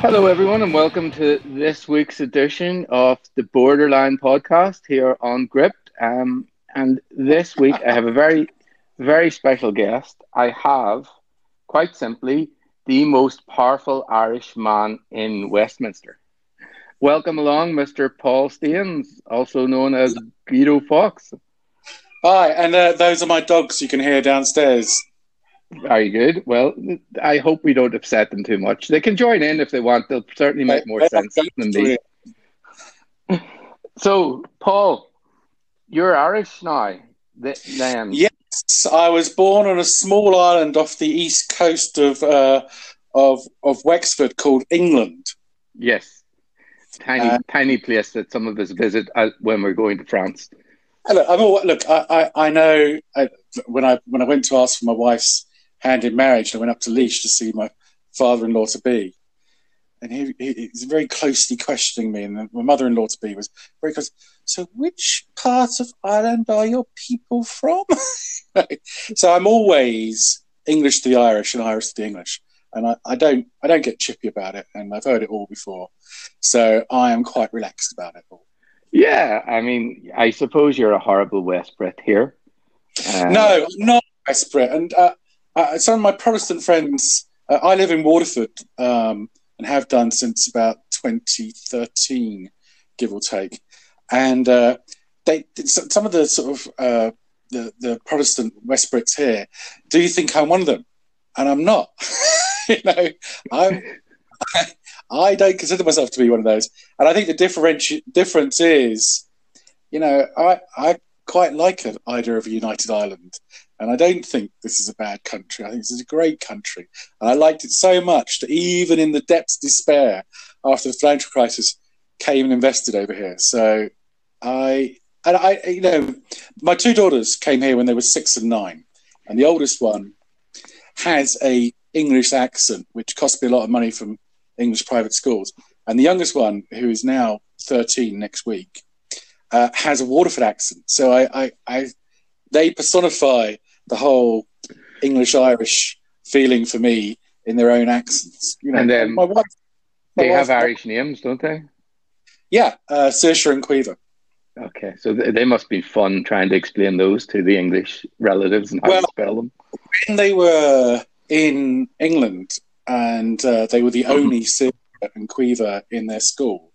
Hello, everyone, and welcome to this week's edition of the Borderline podcast here on Gripped. And this week, I have a very, very special guest. I have, quite simply, the most powerful Irish man in Westminster. Welcome along, Mr. Paul Staines, also known as Guido Fawkes. Hi, and those are my dogs you can hear downstairs. Very good. Well, I hope we don't upset them too much. They can join in if they want. They'll certainly make more sense than me. So, Paul, you're Irish now. Yes, I was born on a small island off the east coast of Wexford called England. Yes, tiny place that some of us visit when we're going to France. I know when I went to ask for my wife's hand in marriage, I went up to Leash to see my father-in-law-to-be. And he was very closely questioning me, and my mother-in-law-to-be was very close. So which part of Ireland are your people from? So I'm always English to the Irish and Irish to the English. And I don't get chippy about it, and I've heard it all before. So I am quite relaxed about it all. Yeah, I mean, I suppose you're a horrible West Brit here. No, I'm not West Brit. And some of my Protestant friends, I live in Waterford and have done since about 2013, give or take. And some of the sort of the Protestant West Brits here do think I'm one of them, and I'm not. You know, I don't consider myself to be one of those. And I think the difference is, you know, I quite like the idea of a united Ireland. And I don't think this is a bad country. I think this is a great country. And I liked it so much that even in the depths of despair after the financial crisis came and invested over here. So you know, my two daughters came here when they were 6 and 9. And the oldest one has a English accent, which cost me a lot of money from English private schools. And the youngest one, who is now 13 next week, has a Waterford accent. So they personify the whole English-Irish feeling for me in their own accents. You know, and then they have Irish names, don't they? Yeah, Saoirse and Caoimhe. Okay, so they must be fun trying to explain those to the English relatives and how to spell them. When they were in England, and they were the only Saoirse and Caoimhe in their school.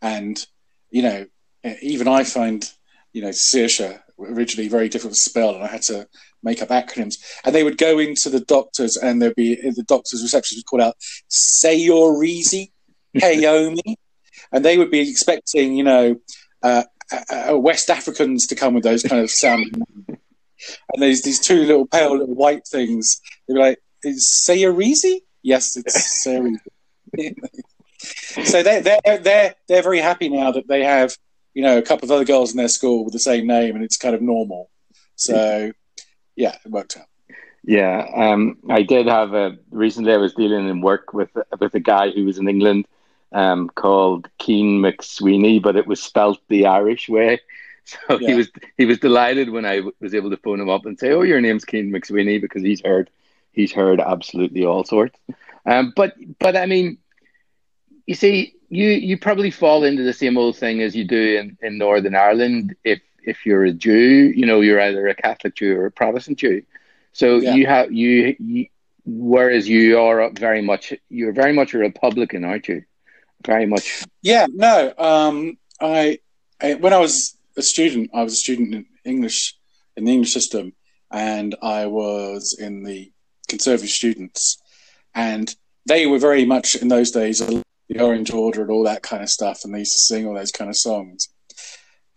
And, you know, even I find, you know, Saoirse originally very difficult to spell, and I had to make up acronyms. And they would go into the doctors, and there'd be the doctor's receptionist would call out Saoirse, Caoimhe, and they would be expecting, you know, West Africans to come with those kind of sound. And there's these two little pale little white things. They'd be like, "Is Saoirse?" Yes, it's Saoirse. So they're very happy now that they have, you know, a couple of other girls in their school with the same name, and it's kind of normal. So yeah, it worked out. Yeah, I did have recently. I was dealing in work with a guy who was in England called Keane McSweeney, but it was spelt the Irish way. So yeah. He was delighted when I was able to phone him up and say, "Oh, your name's Keane McSweeney," because he's heard absolutely all sorts. But I mean, you see, you probably fall into the same old thing as you do in Northern Ireland. If you're a Jew, you know, you're either a Catholic Jew or a Protestant Jew. So yeah. you whereas you are very much a Republican, aren't you? Very much. Yeah, no. I when I was a student, in English, in the English system, and I was in the Conservative students, and they were very much in those days the Orange Order and all that kind of stuff, and they used to sing all those kind of songs.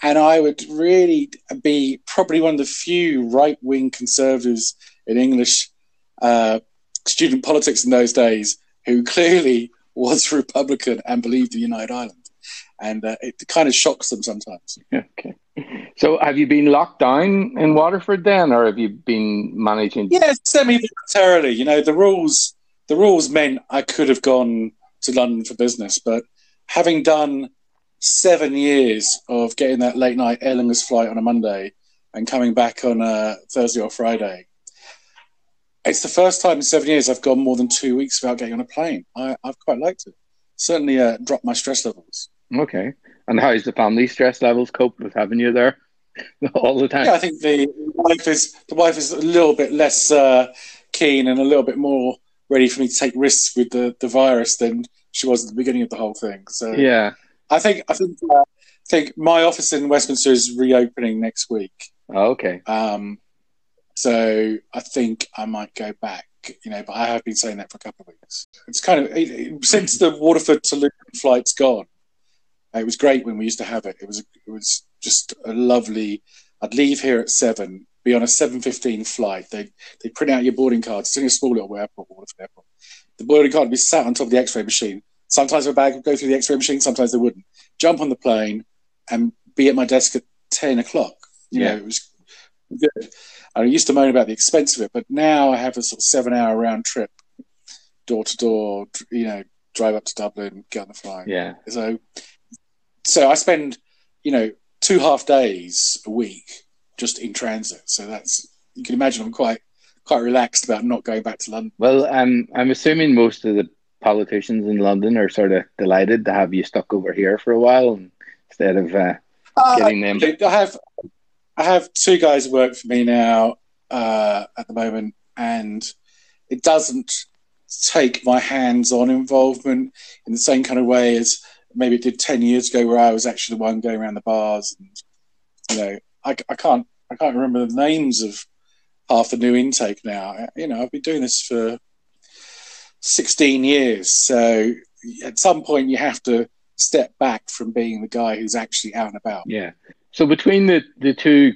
And I would really be probably one of the few right-wing conservatives in English student politics in those days who clearly was Republican and believed in United Ireland, and it kind of shocks them sometimes. Okay. So have you been locked down in Waterford then, or have you been managing? Yeah, semi-voluntarily. You know, the rules meant I could have gone to London for business, but having done 7 years of getting that late night Aer Lingus flight on a Monday and coming back on a Thursday or Friday, it's the first time in 7 years I've gone more than 2 weeks without getting on a plane. I've quite liked it. certainly dropped my stress levels. Okay. And how's the family stress levels cope with having you there all the time? Yeah, I think the wife is a little bit less keen and a little bit more ready for me to take risks with the virus than she was at the beginning of the whole thing. So yeah, I think my office in Westminster is reopening next week. Oh, okay. So I think I might go back. But I have been saying that for a couple of weeks. It's kind of since the Waterford to Luton flight's gone. It was great when we used to have it. It was just a lovely. I'd leave here at 7, be on a 7:15 flight. They print out your boarding card. It's in a small little airport, Waterford Airport. The boarding card would be sat on top of the X-ray machine. Sometimes my bag would go through the X-ray machine. Sometimes they wouldn't. Jump on the plane and be at my desk at 10:00. It was good. And I used to moan about the expense of it, but now I have a sort of 7-hour round trip, door to door. Drive up to Dublin, get on the flight. Yeah. So I spend, 2 half days a week just in transit. So that's, you can imagine I'm quite relaxed about not going back to London. Well, I'm assuming most of the politicians in London are sort of delighted to have you stuck over here for a while instead of getting them. I have 2 guys who work for me now at the moment, and it doesn't take my hands-on involvement in the same kind of way as maybe it did 10 years ago, where I was actually the one going around the bars. And, I can't remember the names of half the new intake now. I've been doing this for 16 years. So at some point you have to step back from being the guy who's actually out and about. Yeah. So between the two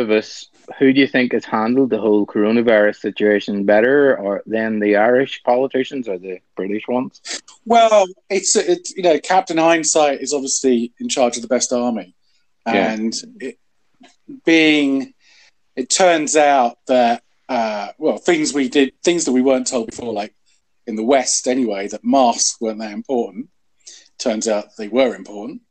of us, who do you think has handled the whole coronavirus situation better, or than the Irish politicians or the British ones? Well, it's Captain Hindsight is obviously in charge of the best army, and it turns out that things we did, things that we weren't told before, like in the West anyway, that masks weren't that important. Turns out they were important,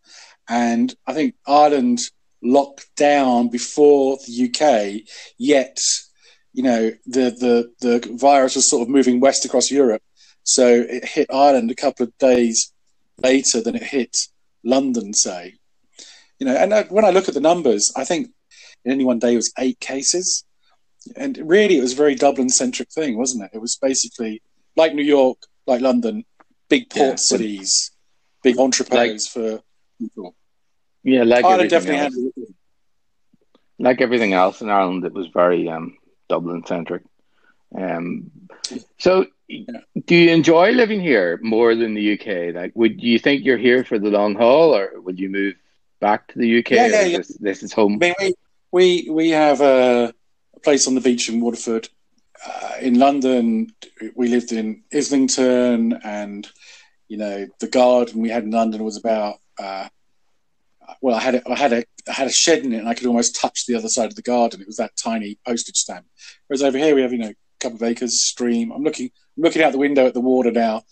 and I think Ireland locked down before the UK, yet the virus was sort of moving west across Europe, so it hit Ireland a couple of days later than it hit London, say. And when I look at the numbers, I think in any one day it was 8 cases, and really it was a very Dublin-centric thing, wasn't it? It was basically like New York, like London, big port cities, big entrepreneurs for people. Yeah, like everything else in Ireland, it was very Dublin-centric. Do you enjoy living here more than the UK? Like, would you think you're here for the long haul, or would you move back to the UK? Yeah. This is home. I mean, we have a place on the beach in Waterford. In London, we lived in Islington, and the garden we had in London was about. I had a shed in it, and I could almost touch the other side of the garden. It was that tiny postage stamp. Whereas over here we have, a couple of acres, stream. I'm looking out the window at the water now.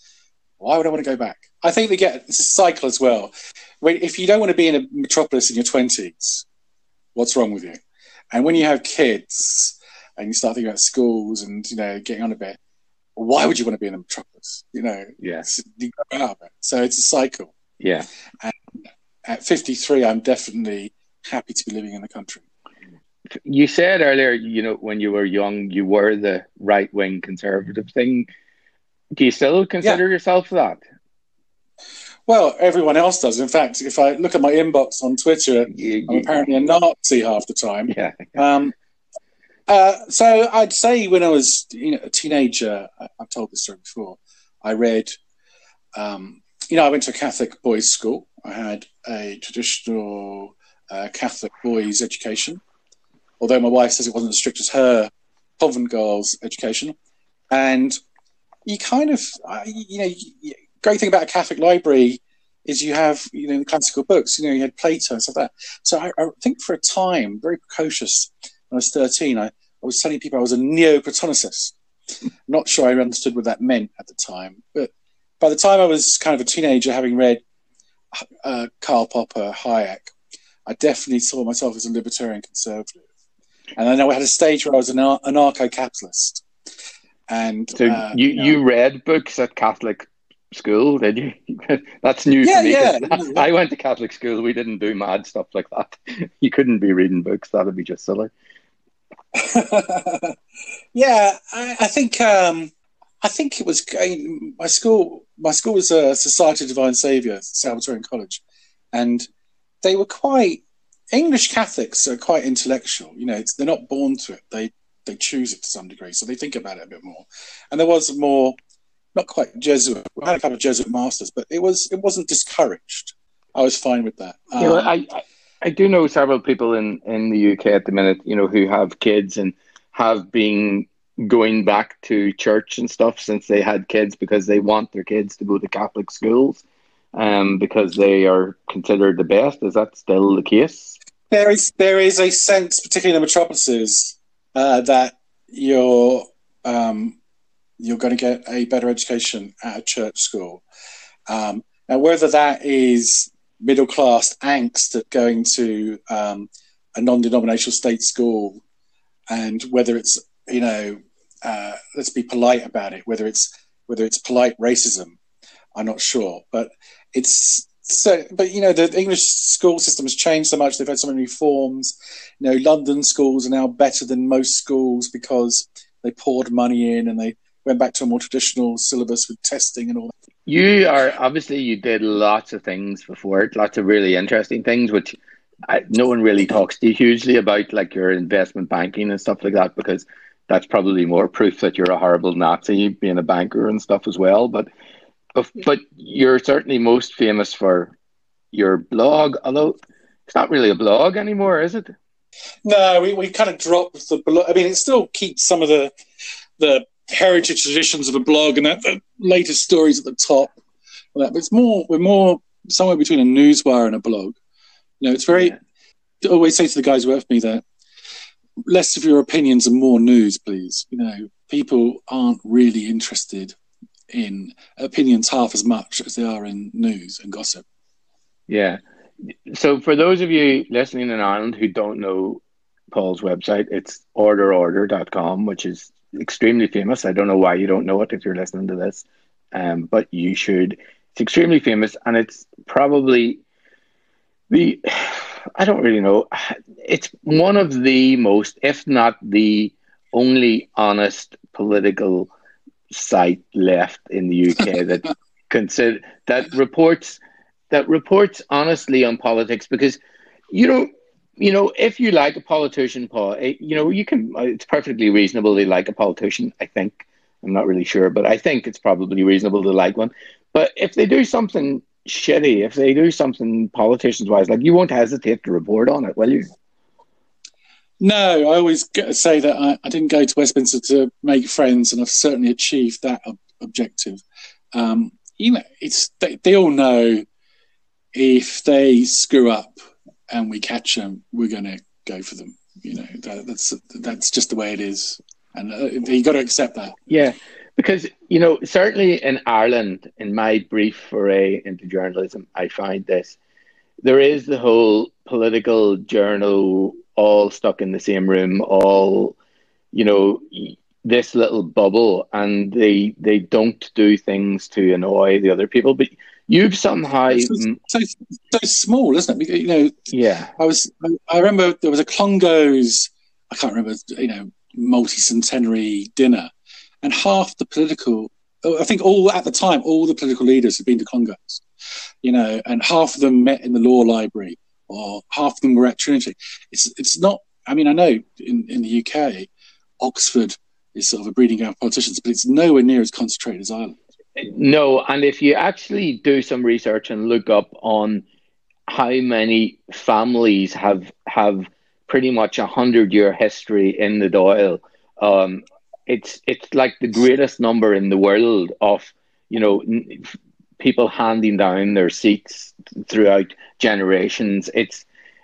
Why would I want to go back? I think it's a cycle as well. If you don't want to be in a metropolis in your 20s, what's wrong with you? And when you have kids and you start thinking about schools and getting on a bit, why would you want to be in a metropolis? You grow out of it. So it's a cycle. Yeah. And at 53, I'm definitely happy to be living in the country. You said earlier, when you were young, you were the right-wing conservative thing. Do you still consider yourself that? Well, everyone else does. In fact, if I look at my inbox on Twitter, I'm apparently a Nazi half the time. Yeah. So I'd say when I was a teenager, I've told this story before, I read... I went to a Catholic boys' school. I had a traditional Catholic boys' education, although my wife says it wasn't as strict as her convent girls' education. And you kind of, great thing about a Catholic library is you have, the classical books. You had Plato and stuff like that. So I think for a time, very precocious, when I was 13, I was telling people I was a neo-Platonicist. Not sure I understood what that meant at the time, but by the time I was kind of a teenager, having read Karl Popper, Hayek, I definitely saw myself as a libertarian conservative. And then I had a stage where I was an anarcho-capitalist. And so you read books at Catholic school, did you? That's new for me. Yeah. I went to Catholic school. We didn't do mad stuff like that. You couldn't be reading books. That would be just silly. I think it was my school. My school was a Society of Divine Saviour, Salvatorian College, and they were quite English Catholics are quite intellectual. You know, they're not born to it. They choose it to some degree, so they think about it a bit more. And there was more, not quite Jesuit. We had a couple of Jesuit masters, but it wasn't discouraged. I was fine with that. I do know several people in the UK at the minute, you know, who have kids and have been going back to church and stuff since they had kids because they want their kids to go to Catholic schools because they are considered the best. Is that still the case? There is a sense, particularly in the metropolises, that you're going to get a better education at a church school. Now, whether that is middle-class angst at going to a non-denominational state school, and whether it's, you know, let's be polite about it, whether it's polite racism, I'm not sure. But you know, the English school system has changed so much. They've had so many reforms. You know, London schools are now better than most schools because they poured money in and they went back to a more traditional syllabus with testing and all that. You did lots of things before it, lots of really interesting things, which no one really talks to you hugely about, like your investment banking and stuff like that, because that's probably more proof that you're a horrible Nazi being a banker and stuff as well. But you're certainly most famous for your blog, although it's not really a blog anymore, is it? No, we kind of dropped the blog. I mean, it still keeps some of the heritage traditions of a blog and the latest stories at the top. But we're more somewhere between a newswire and a blog. You know, it's very. Yeah. I always say to the guys who work for me that less of your opinions and more news, please. You know, people aren't really interested in opinions half as much as they are in news and gossip. Yeah. So for those of you listening in Ireland who don't know Paul's website, it's orderorder.com, which is extremely famous. I don't know why you don't know it if you're listening to this, but you should. It's extremely famous, and it's probably I don't really know. It's one of the most, if not the only honest political site left in the UK that reports honestly on politics, because you know, if you like a politician, Paul, you know, you can. It's perfectly reasonable to like a politician, I think. I'm not really sure, but I think it's probably reasonable to like one. But if they do something shitty, if they do something politicians-wise, like, you won't hesitate to report on it, will you? No, I always say that I didn't go to Westminster to make friends, and I've certainly achieved that objective. You know, it's they all know if they screw up and we catch them, we're going to go for them. You know, that's just the way it is. And you got to accept that. Yeah, because, you know, certainly in Ireland, in my brief foray into journalism, I find this. There is the whole political journal all stuck in the same room, all, you know, this little bubble, and they don't do things to annoy the other people. But you've somehow so small, isn't it? You know, yeah. I remember there was a Clongos, I can't remember, you know, multi-centenary dinner, and all the political leaders had been to Clongos, you know, and half of them met in the law library, or half of them were at Trinity. It's not. I mean, I know in the UK, Oxford is sort of a breeding ground for politicians, but it's nowhere near as concentrated as Ireland. No, and if you actually do some research and look up on how many families have pretty much 100-year history in the Dáil, it's like the greatest number in the world of, you know, people handing down their seats throughout generations. It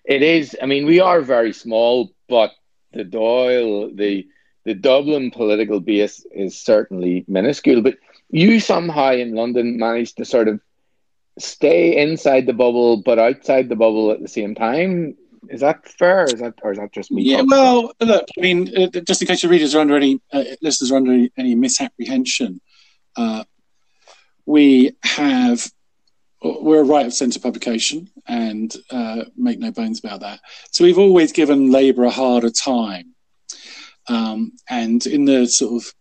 is. I mean, we are very small, but the Dáil, the Dublin political base is certainly minuscule. But you somehow in London managed to sort of stay inside the bubble but outside the bubble at the same time. Is that fair? Is that just me? Yeah. Well, look. I mean, just in case your listeners are under any misapprehension, We're a right of centre publication, and make no bones about that. So we've always given Labour a harder time. And in the sort of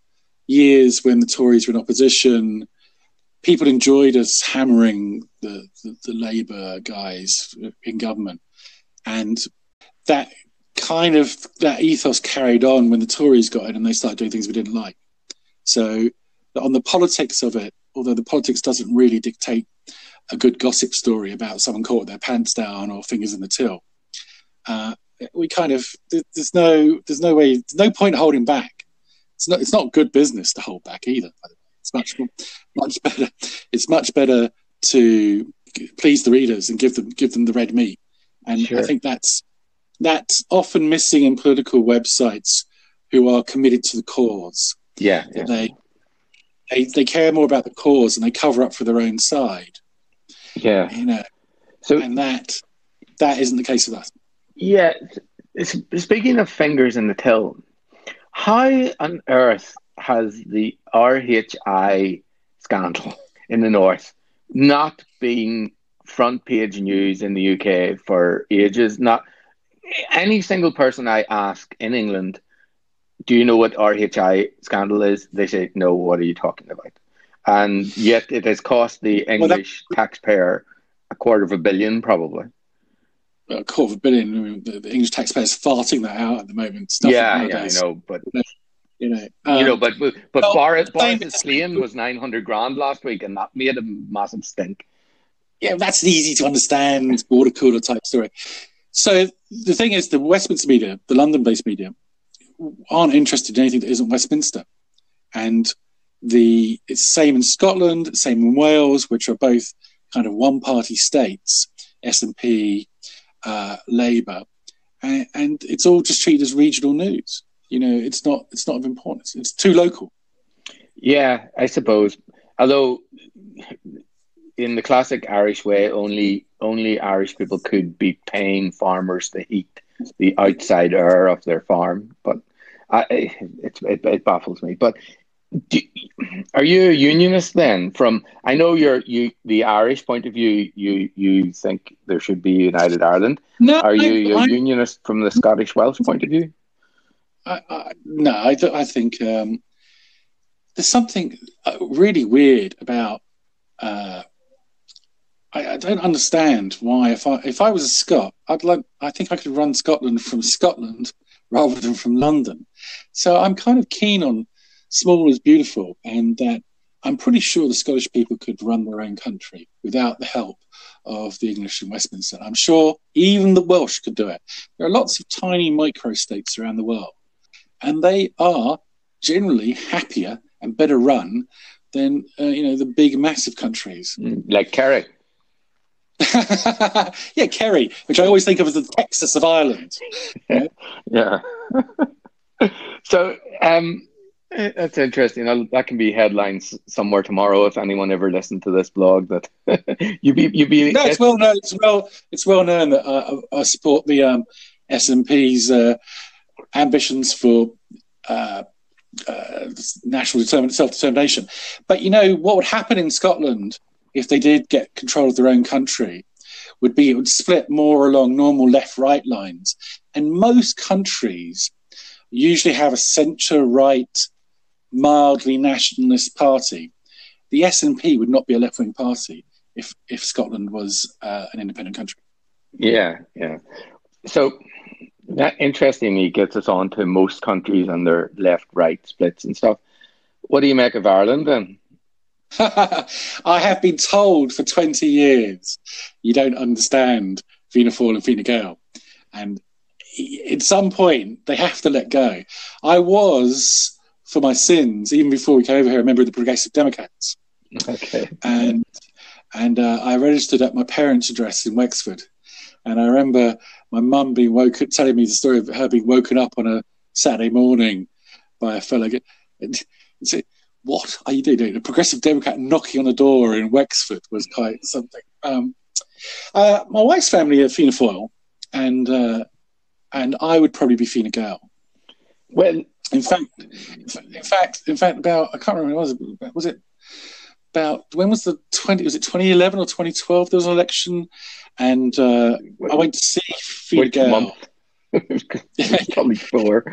years when the Tories were in opposition, people enjoyed us hammering the Labour guys in government. And that kind of, that ethos carried on when the Tories got in and they started doing things we didn't like. So on the politics of it, although the politics doesn't really dictate a good gossip story about someone caught their pants down or fingers in the till, we kind of, there's no way, there's no point holding back. It's not good business to hold back either. It's much better. It's much better to please the readers and give them the red meat. And sure. I think that's often missing in political websites who are committed to the cause. Yeah. They care more about the cause and they cover up for their own side. Yeah. You know, so, and that isn't the case with us. Yeah. Speaking of fingers in the till, how on earth has the RHI scandal in the North not been front page news in the UK for ages? Not any single person I ask in England, do you know what RHI scandal is? They say, no, what are you talking about? And yet it has cost the English taxpayer $250 million, probably. $250 million. I mean, the English taxpayer is farting that out at the moment. Yeah, I know, but... But Boris's claim was $900,000 last week, and that made a massive stink. Yeah, that's an easy to understand water cooler type story. So the thing is, the Westminster media, the London-based media, aren't interested in anything that isn't Westminster, and it's the same in Scotland, same in Wales, which are both kind of one-party states, SNP, Labour, and it's all just treated as regional news. You know, it's not of importance. It's too local. Yeah, I suppose. Although, in the classic Irish way, only Irish people could be paying farmers to heat the outside air of their farm. But it baffles me. But are you a unionist then? I know the Irish point of view. You think there should be united Ireland. No, are you a unionist from the Scottish Welsh point of view? I think there's something really weird about. I don't understand why. If I was a Scot, I think I could run Scotland from Scotland rather than from London. So I'm kind of keen on small is beautiful, and that I'm pretty sure the Scottish people could run their own country without the help of the English in Westminster. I'm sure even the Welsh could do it. There are lots of tiny microstates around the world, and they are generally happier and better run than the big massive countries like Kerry. Yeah, Kerry, which I always think of as the Texas of Ireland. You know? Yeah. So that's interesting. That can be headlines somewhere tomorrow if anyone ever listened to this blog. That you be. No, it's well known. It's well known that I support the SNP's ambitions for national self-determination. But you know what would happen in Scotland if they did get control of their own country, it would split more along normal left-right lines. And most countries usually have a centre-right, mildly nationalist party. The SNP would not be a left-wing party if Scotland was an independent country. Yeah. So that, interestingly, gets us on to most countries and their left-right splits and stuff. What do you make of Ireland then? I have been told for 20 years, you don't understand Fianna Fáil and Fine Gael. And at some point, they have to let go. I was, for my sins, even before we came over here, a member of the Progressive Democrats. Okay. And I registered at my parents' address in Wexford. And I remember my mum telling me the story of her being woken up on a Saturday morning by a fellow. What are you doing? A Progressive Democrat knocking on the door in Wexford was quite something. My wife's family are Fianna Fáil, and I would probably be Fine Gael. Well, in fact, about I can't remember. What it was. Was it about, when was the 2011 or 2012 there was an election, and I went to see Fine Gael. Probably four.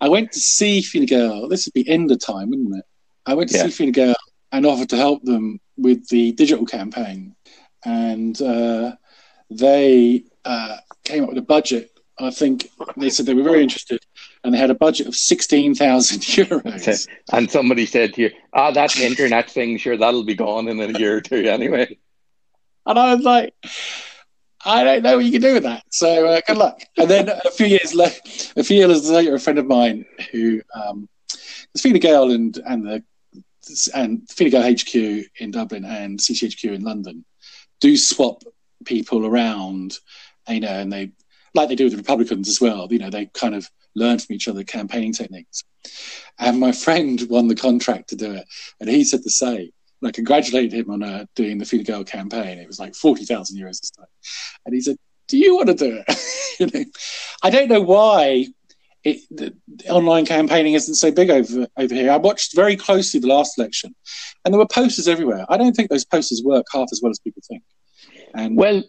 I went to see Fine Gael. This would be end of time, wouldn't it? I went to see Fine Gael and offered to help them with the digital campaign, and they came up with a budget. I think they said they were very interested, and they had a budget of €16,000. And somebody said to you, that internet thing, sure, that'll be gone in a year or two anyway. And I was like, I don't know what you can do with that. So good luck. And then a few years later, a friend of mine who was Fine Gael and Fine Gael HQ in Dublin and CCHQ in London do swap people around, you know, and they, like they do with the Republicans as well, you know, they kind of learn from each other campaigning techniques. And my friend won the contract to do it, and he said the same. And I congratulated him on doing the Fine Gael campaign. It was like €40,000 this time. And he said, do you want to do it? You know, I don't know why online campaigning isn't so big over here. I watched very closely the last election, and there were posters everywhere. I don't think those posters work half as well as people think. And well,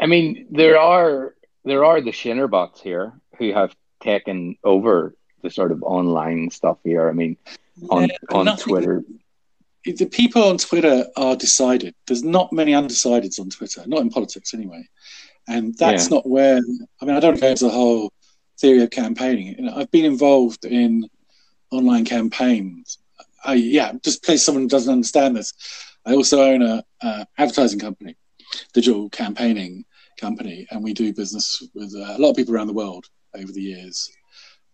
I mean, there are the Shinnerbots here who have taken over the sort of online stuff here. I mean, on Twitter. The people on Twitter are decided. There's not many undecideds on Twitter, not in politics anyway. And that's not where, I mean, I don't go into the whole theory of campaigning. You know, I've been involved in online campaigns. Just in case someone doesn't understand this, I also own an advertising company, digital campaigning company, and we do business with a lot of people around the world over the years.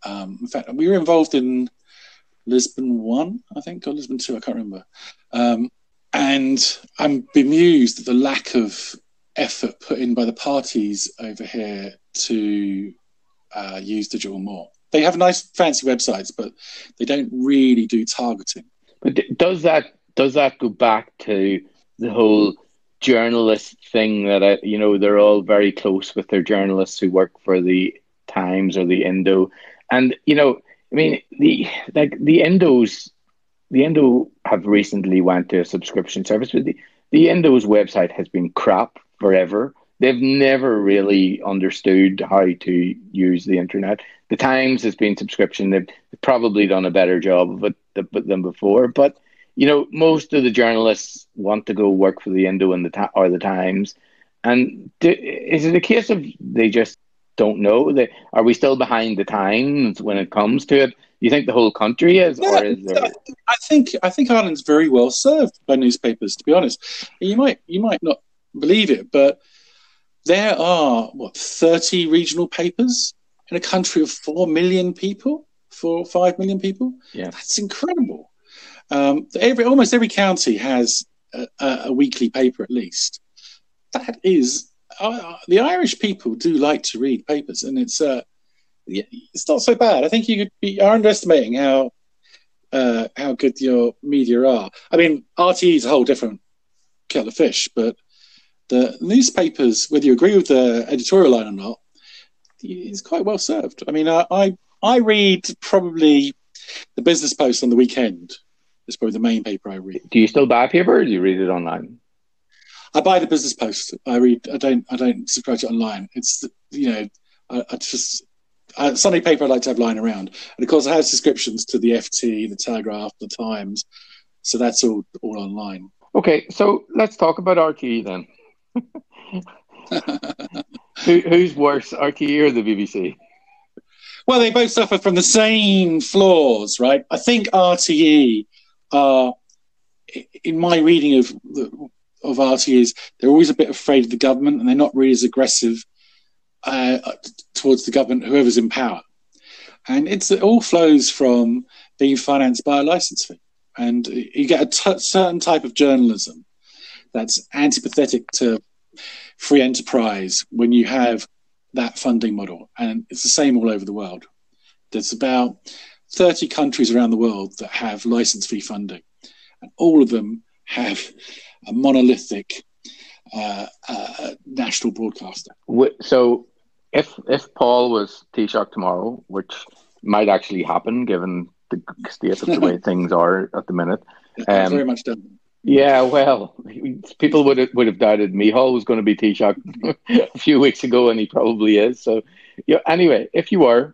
In fact, we were involved in Lisbon 1, I think, or Lisbon 2, I can't remember. And I'm bemused at the lack of effort put in by the parties over here to use digital more. They have nice, fancy websites, but they don't really do targeting. But does that go back to the whole journalist thing that they're all very close with their journalists who work for the Times or the Indo, and the Indo have recently went to a subscription service, but the Indo's website has been crap forever. They've never really understood how to use the internet. The Times has been subscription. They've probably done a better job of it than before, but you know, most of the journalists want to go work for the Indo and or the Times. And is it a case of they just don't know? Are we still behind the Times when it comes to it? Do you think the whole country is? Yeah, or is there... I think Ireland's very well served by newspapers, to be honest. You might not believe it, but there are, 30 regional papers in a country of 4 or 5 million people? Yeah. That's incredible. Almost every county has a weekly paper at least. That is, the Irish people do like to read papers, and it's not so bad. I think you are underestimating how good your media are. I mean, RTE is a whole different kettle of fish, but the newspapers, whether you agree with the editorial line or not, is quite well served. I mean, I read probably the Business Post on the weekend. It's probably the main paper I read. Do you still buy paper, or do you read it online? I buy the Business Post. I don't subscribe to it online. It's, you know, I Sunday paper I like to have lying around, and of course I have subscriptions to the FT, the Telegraph, the Times, so that's all online. Okay, so let's talk about RTE then. Who's worse, RTE or the BBC? Well, they both suffer from the same flaws, right? I think RTE are, in my reading of RTEs, they're always a bit afraid of the government, and they're not really as aggressive towards the government, whoever's in power. And it all flows from being financed by a licence fee. And you get a certain type of journalism that's antipathetic to free enterprise when you have that funding model, and it's the same all over the world. There's about 30 countries around the world that have license fee funding, and all of them have a monolithic national broadcaster. So if Paul was Taoiseach tomorrow, which might actually happen given the state of the way things are at the minute, very much done. Yeah, well, people would have doubted Michal was going to be Taoiseach a few weeks ago, and he probably is. So, yeah. Anyway, if you were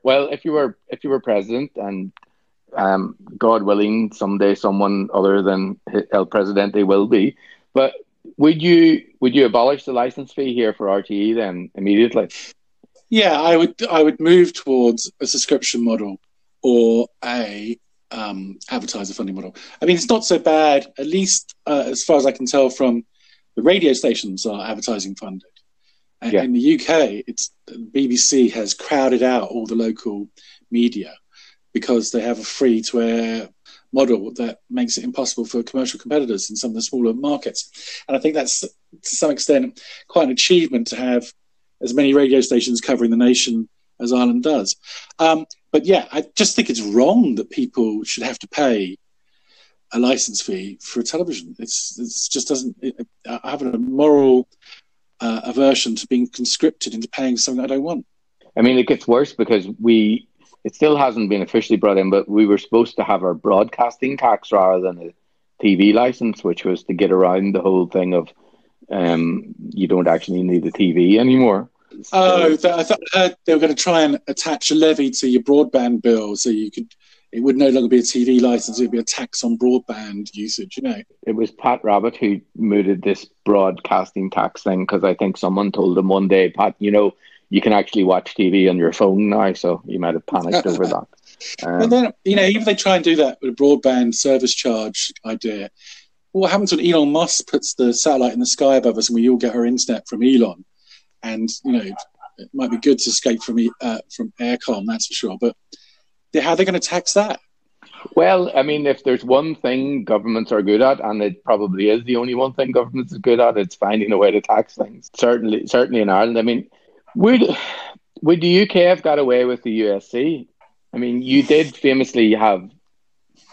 president, and God willing, someday someone other than El Presidente will be, but would you abolish the license fee here for RTE then immediately? Yeah, I would move towards a subscription model or a advertiser funding model. I mean, it's not so bad, at least as far as I can tell from the radio stations are advertising funded. And in the UK, BBC has crowded out all the local media because they have a free-to-air model that makes it impossible for commercial competitors in some of the smaller markets. And I think that's, to some extent, quite an achievement to have as many radio stations covering the nation as Ireland does. But yeah, I just think it's wrong that people should have to pay a license fee for a television. I have a moral aversion to being conscripted into paying something I don't want. I mean, it gets worse because it still hasn't been officially brought in, but we were supposed to have our broadcasting tax rather than a TV license, which was to get around the whole thing of you don't actually need the TV anymore. Oh, I thought they were going to try and attach a levy to your broadband bill, so it would no longer be a TV license; it would be a tax on broadband usage. You know, it was Pat Rabbit who mooted this broadcasting tax thing because I think someone told him one day, Pat, you know, you can actually watch TV on your phone now, so you might have panicked over that. But then, you know, even if they try and do that with a broadband service charge idea, what happens when Elon Musk puts the satellite in the sky above us and we all get our internet from Elon? And, you know, it might be good to escape from Aircon, that's for sure. But how are they going to tax that? Well, I mean, if there's one thing governments are good at, and it probably is the only one thing governments are good at, it's finding a way to tax things. Certainly in Ireland. I mean, would the UK have got away with the USC? I mean, you did famously have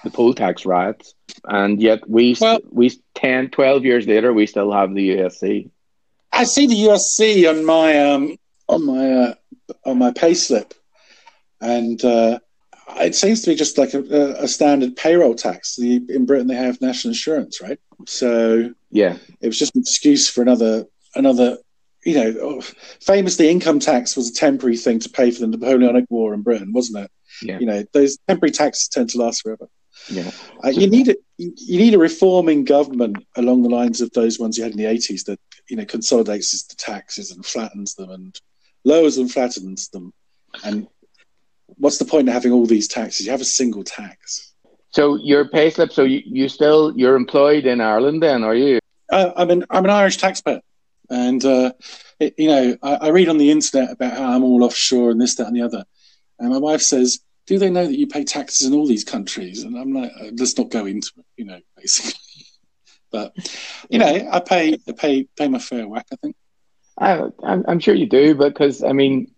the poll tax riots, and yet 12 years later, we still have the USC. I see the USC on my payslip, and it seems to be just like a standard payroll tax. In Britain, they have national insurance, right? So yeah, it was just an excuse for another. You know, famously, income tax was a temporary thing to pay for the Napoleonic War in Britain, wasn't it? Yeah. You know, those temporary taxes tend to last forever. Yeah, you need a reforming government along the lines of those ones you had in the 80s that, you know, consolidates the taxes and flattens them and lowers and flattens them. And what's the point of having all these taxes? You have a single tax. So your payslip. So you're employed in Ireland, then, are you? I'm an Irish taxpayer, and I read on the internet about how I'm all offshore and this, that, and the other, and my wife says, do they know that you pay taxes in all these countries? And I'm like, let's not go into it, you know, basically. But, you know, I pay my fair whack, I think. I'm sure you do, because, I mean,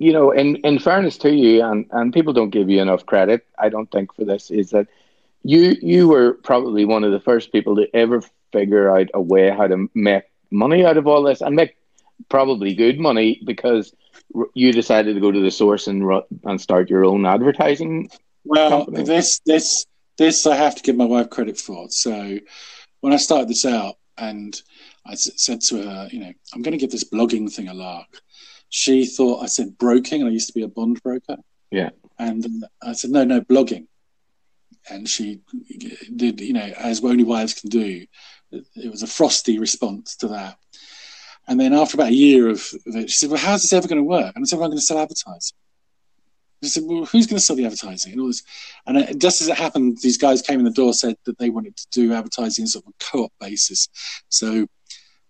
you know, in fairness to you, and people don't give you enough credit, I don't think, for this, is that you were probably one of the first people to ever figure out a way how to make money out of all this, and make probably good money, because you decided to go to the source and start your own advertising. Well, company. This I have to give my wife credit for. So when I started this out, and I said to her, you know, I'm going to give this blogging thing a lark. She thought I said broking, and I used to be a bond broker. Yeah, and I said no, blogging. And she did, you know, as only wives can do. It was a frosty response to that. And then after about a year of it, she said, well, how's this ever going to work? And I said, well, I'm going to sell advertising. She said, well, who's going to sell the advertising? And all this. And just as it happened, these guys came in the door, said that they wanted to do advertising on sort of a co-op basis. So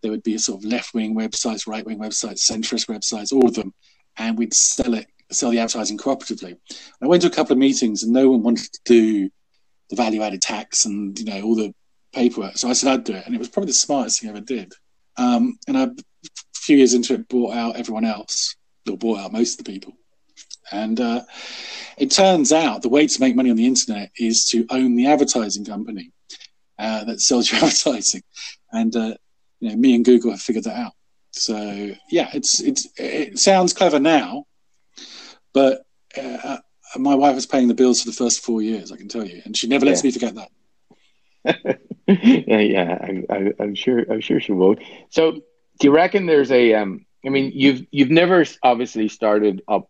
there would be a sort of left-wing websites, right-wing websites, centrist websites, all of them. And we'd sell the advertising cooperatively. And I went to a couple of meetings, and no one wanted to do the value-added tax and, you know, all the paperwork. So I said I'd do it. And it was probably the smartest thing I ever did. And I, a few years into it, bought out most of the people. And it turns out the way to make money on the internet is to own the advertising company that sells your advertising. And you know, me and Google have figured that out. So yeah, it sounds clever now, but my wife was paying the bills for the first 4 years, I can tell you, and she never lets me forget that. Yeah, I'm sure she won't. So do you reckon there's a I mean, you've never obviously started up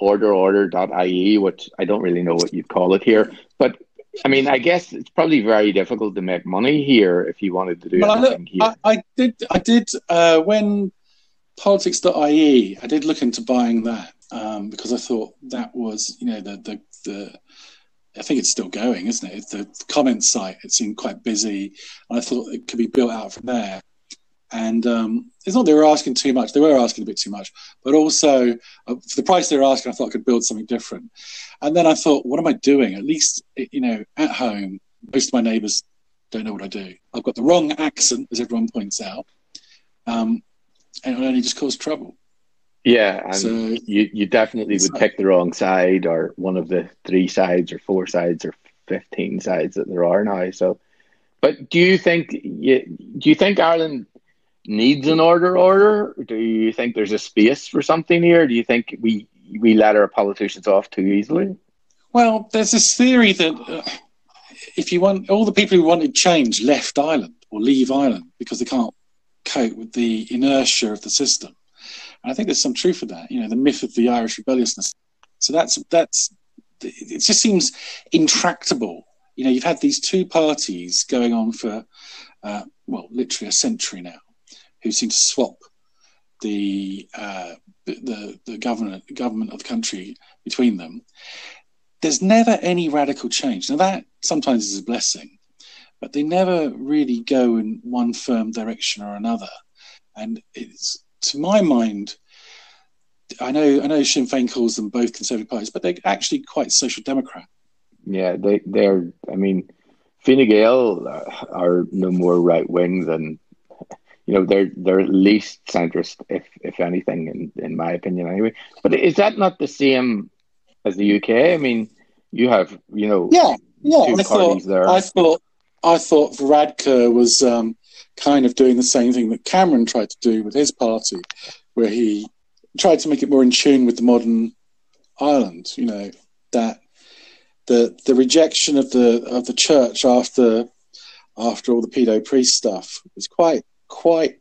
orderorder.ie, which I don't really know what you'd call it here, but I mean, I guess it's probably very difficult to make money here if you wanted to do anything here. I did, when politics.ie, I did look into buying that because I thought that was, you know, the I think it's still going, isn't it? It's the comment site. It seemed quite busy, and I thought it could be built out from there. And it's not they were asking too much. They were asking a bit too much, but also for the price they were asking, I thought I could build something different. And then I thought, what am I doing? At least, you know, at home, most of my neighbours don't know what I do. I've got the wrong accent, as everyone points out, and it only just caused trouble. Yeah, and so, you definitely would pick the wrong side, or one of the 3 sides or 4 sides or 15 sides that there are now. So, but do you think Ireland needs an order? Do you think there's a space for something here? Do you think we let our politicians off too easily? Well, there's this theory that if you want all the people who wanted change left Ireland or leave Ireland because they can't cope with the inertia of the system. And I think there's some truth to that, you know, the myth of the Irish rebelliousness. So that's it just seems intractable. You know, you've had these 2 parties going on for literally a century now, who seem to swap the government of the country between them. There's never any radical change. Now that sometimes is a blessing, but they never really go in one firm direction or another. And it's, to my mind, I know Sinn Féin calls them both Conservative parties, but they're actually quite social democrat. Yeah, they're. I mean, Fine Gael are no more right wing than. You know, they're least centrist, if anything, in my opinion, anyway. But is that not the same as the UK? I mean, you have, you know, 2 parties there. I thought Varadkar was kind of doing the same thing that Cameron tried to do with his party, where he tried to make it more in tune with the modern Ireland. You know, that the rejection of the church after all the pedo priest stuff was quite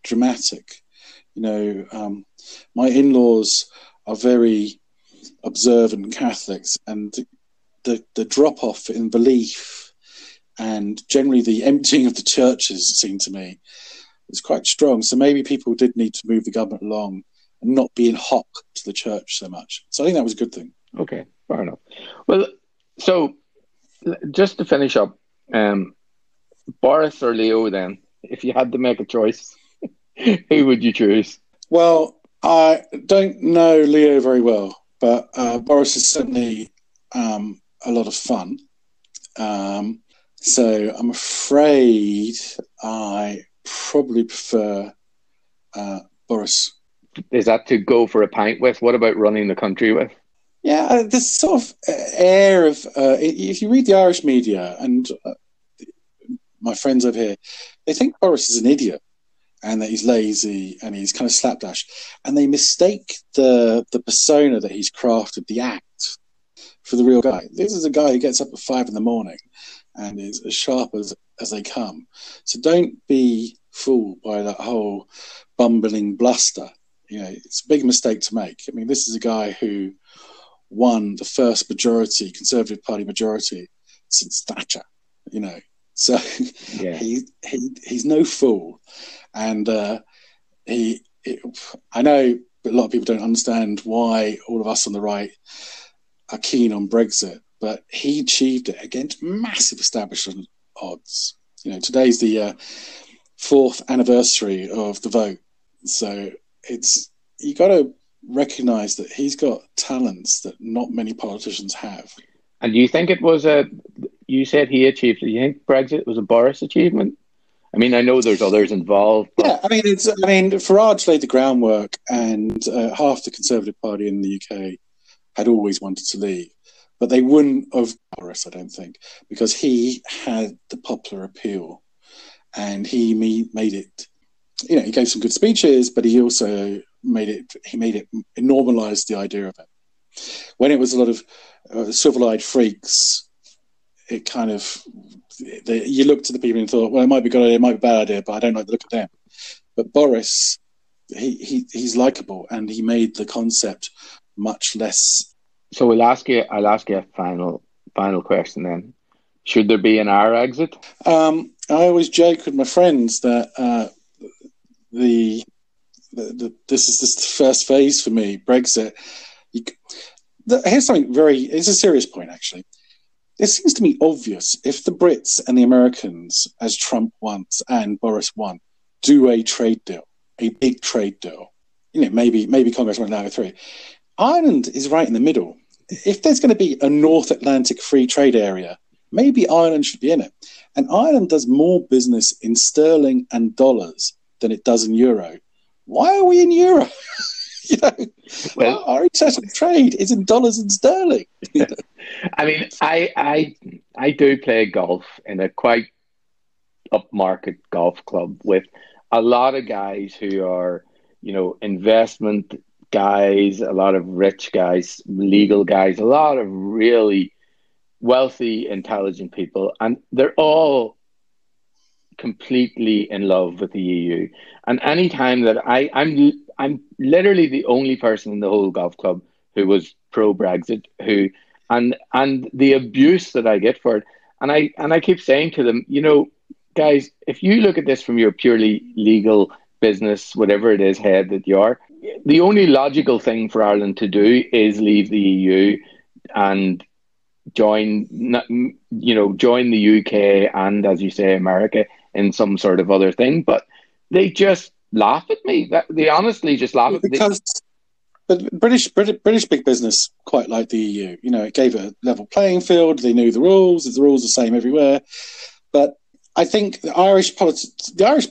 dramatic. You know, my in-laws are very observant Catholics, and the drop-off in belief and generally the emptying of the churches, it seemed to me, was quite strong. So maybe people did need to move the government along and not be in hock to the church so much. So I think that was a good thing. Okay, fair enough. Well, so just to finish up, Boris or Leo then, if you had to make a choice, who would you choose? Well, I don't know Leo very well, but Boris is certainly a lot of fun. So I'm afraid I probably prefer Boris. Is that to go for a pint with? What about running the country with? Yeah, this sort of air of... if you read the Irish media and... my friends over here, they think Boris is an idiot and that he's lazy and he's kind of slapdash. And they mistake the persona that he's crafted, the act, for the real guy. This is a guy who gets up at 5 a.m. and is as sharp as they come. So don't be fooled by that whole bumbling bluster. You know, it's a big mistake to make. I mean, this is a guy who won the first majority, Conservative Party majority, since Thatcher, you know. So yeah. he's no fool, and I know a lot of people don't understand why all of us on the right are keen on Brexit, but he achieved it against massive establishment odds. You know, today's the 4th anniversary of the vote, so it's you got to recognise that he's got talents that not many politicians have. And do you think it was a? You said he achieved it. You think Brexit was a Boris achievement? I mean, I know there's others involved. But... Yeah, I mean, Farage laid the groundwork, and half the Conservative Party in the UK had always wanted to leave, but they wouldn't have Boris, I don't think, because he had the popular appeal, and he made it. You know, he gave some good speeches, but he also made it normalised the idea of it. When it was a lot of swivel-eyed freaks. It kind of you looked at the people and thought, well, it might be a good idea, it might be a bad idea, but I don't like the look of them. But Boris, he's likable, and he made the concept much less. So I'll ask you a final question then. Should there be an R exit? I always joke with my friends that this is the first phase for me, Brexit. Here's something it's a serious point, actually. It seems to me obvious if the Brits and the Americans, as Trump wants and Boris wants, do a trade deal, a big trade deal, maybe Congress won't allow it through. Ireland is right in the middle. If there's going to be a North Atlantic free trade area, maybe Ireland should be in it. And Ireland does more business in sterling and dollars than it does in euro. Why are we in euro? Our international trade is in dollars and sterling. I mean, I do play golf in a quite upmarket golf club with a lot of guys who are, investment guys, a lot of rich guys, legal guys, a lot of really wealthy, intelligent people, and they're all completely in love with the EU. And any time that I'm literally the only person in the whole golf club who was pro Brexit, and the abuse that I get for it, and I keep saying to them, guys, if you look at this from your purely legal business, whatever it is, head that you are, the only logical thing for Ireland to do is leave the EU and join the UK and, as you say, America in some sort of other thing. But they just laugh at me. They honestly just laugh at me. Because British big business quite like the EU. It gave a level playing field. They knew the rules. The rules are the same everywhere. But I think the Irish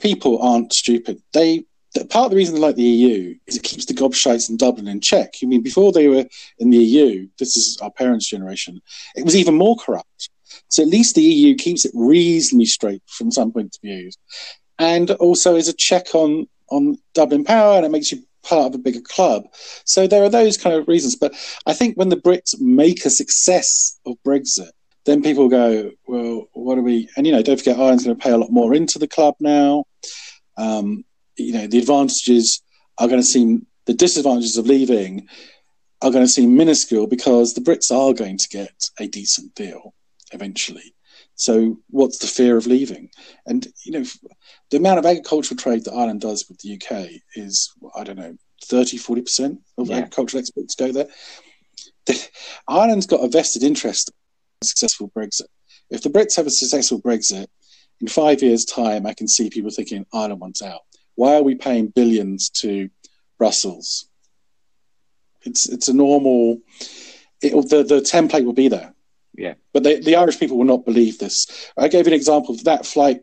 people aren't stupid. Part of the reason they like the EU is it keeps the gobshites in Dublin in check. I mean, before they were in the EU, this is our parents' generation, it was even more corrupt. So at least the EU keeps it reasonably straight from some point of view. And also is a check on Dublin power, and it makes you part of a bigger club. So there are those kind of reasons. But I think when the Brits make a success of Brexit, then people go, well, what are we... And, don't forget, Ireland's going to pay a lot more into the club now. The advantages are going to seem... The disadvantages of leaving are going to seem minuscule because the Brits are going to get a decent deal eventually. So what's the fear of leaving? And, the amount of agricultural trade that Ireland does with the UK is, 30-40% of agricultural exports go there. Ireland's got a vested interest in a successful Brexit. If the Brits have a successful Brexit, in 5 years' time, I can see people thinking Ireland wants out. Why are we paying billions to Brussels? It's a normal... The template will be there. Yeah. But the Irish people will not believe this. I gave you an example of that flight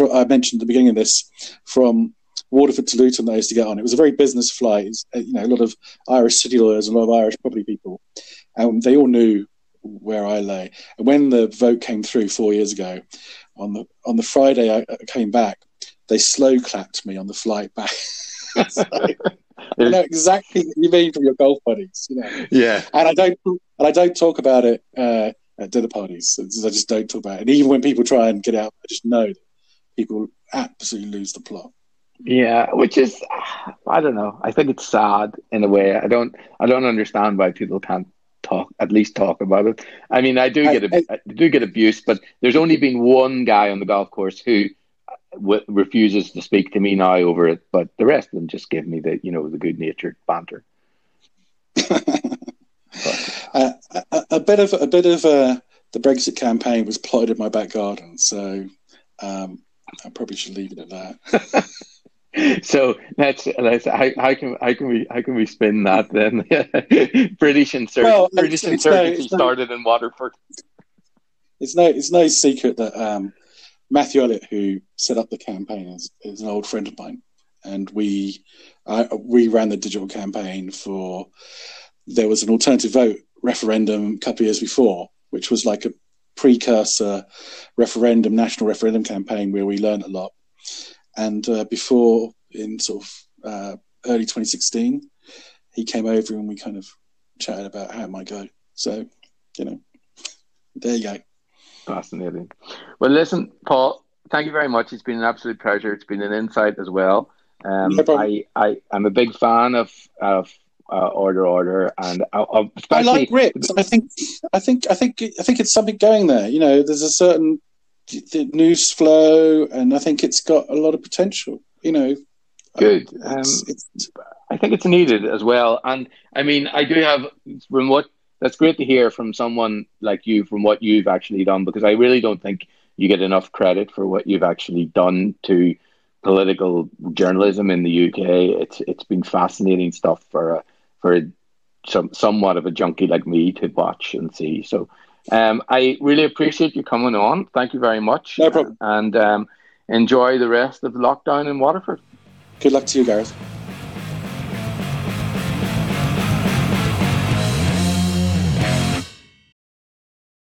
I mentioned at the beginning of this, from Waterford to Luton that I used to get on. It was a very business flight. It was, a lot of Irish city lawyers and a lot of Irish property people. And they all knew where I lay. And when the vote came through 4 years ago, on the Friday I came back, they slow clapped me on the flight back. So, I know exactly what you mean from your golf buddies. Yeah. And I don't talk about it at dinner parties. I just don't talk about it. And even when people try and get out, I just know that people absolutely lose the plot. Yeah, which is, I don't know. I think it's sad in a way. I don't understand why people can't talk about it. I mean, I do get abuse, but there's only been one guy on the golf course who refuses to speak to me now over it, but the rest of them just give me the the good-natured banter. A bit of the Brexit campaign was plotted in my back garden, so I probably should leave it at that. So that's how can we spin that then? British insurgency started in Waterford. It's no secret that Matthew Elliott, who set up the campaign, is an old friend of mine, and we ran the digital campaign for. There was an alternative vote referendum a couple of years before, which was like a precursor referendum, national referendum campaign where we learned a lot. And before, in sort of early 2016, he came over and we kind of chatted about how it might go. So, there you go. Fascinating. Well, listen, Paul, thank you very much. It's been an absolute pleasure. It's been an insight as well. I'm a big fan of Order, and I like rips. I think it's something going there. You know, there's a certain news flow, and I think it's got a lot of potential. You know, good. I think it's needed as well. And I mean, I do have from what that's great to hear from someone like you from what you've actually done, because I really don't think you get enough credit for what you've actually done to political journalism in the UK. It's been fascinating stuff for somewhat of a junkie like me to watch and see. So I really appreciate you coming on. Thank you very much. No problem. And enjoy the rest of the lockdown in Waterford. Good luck to you, Gareth.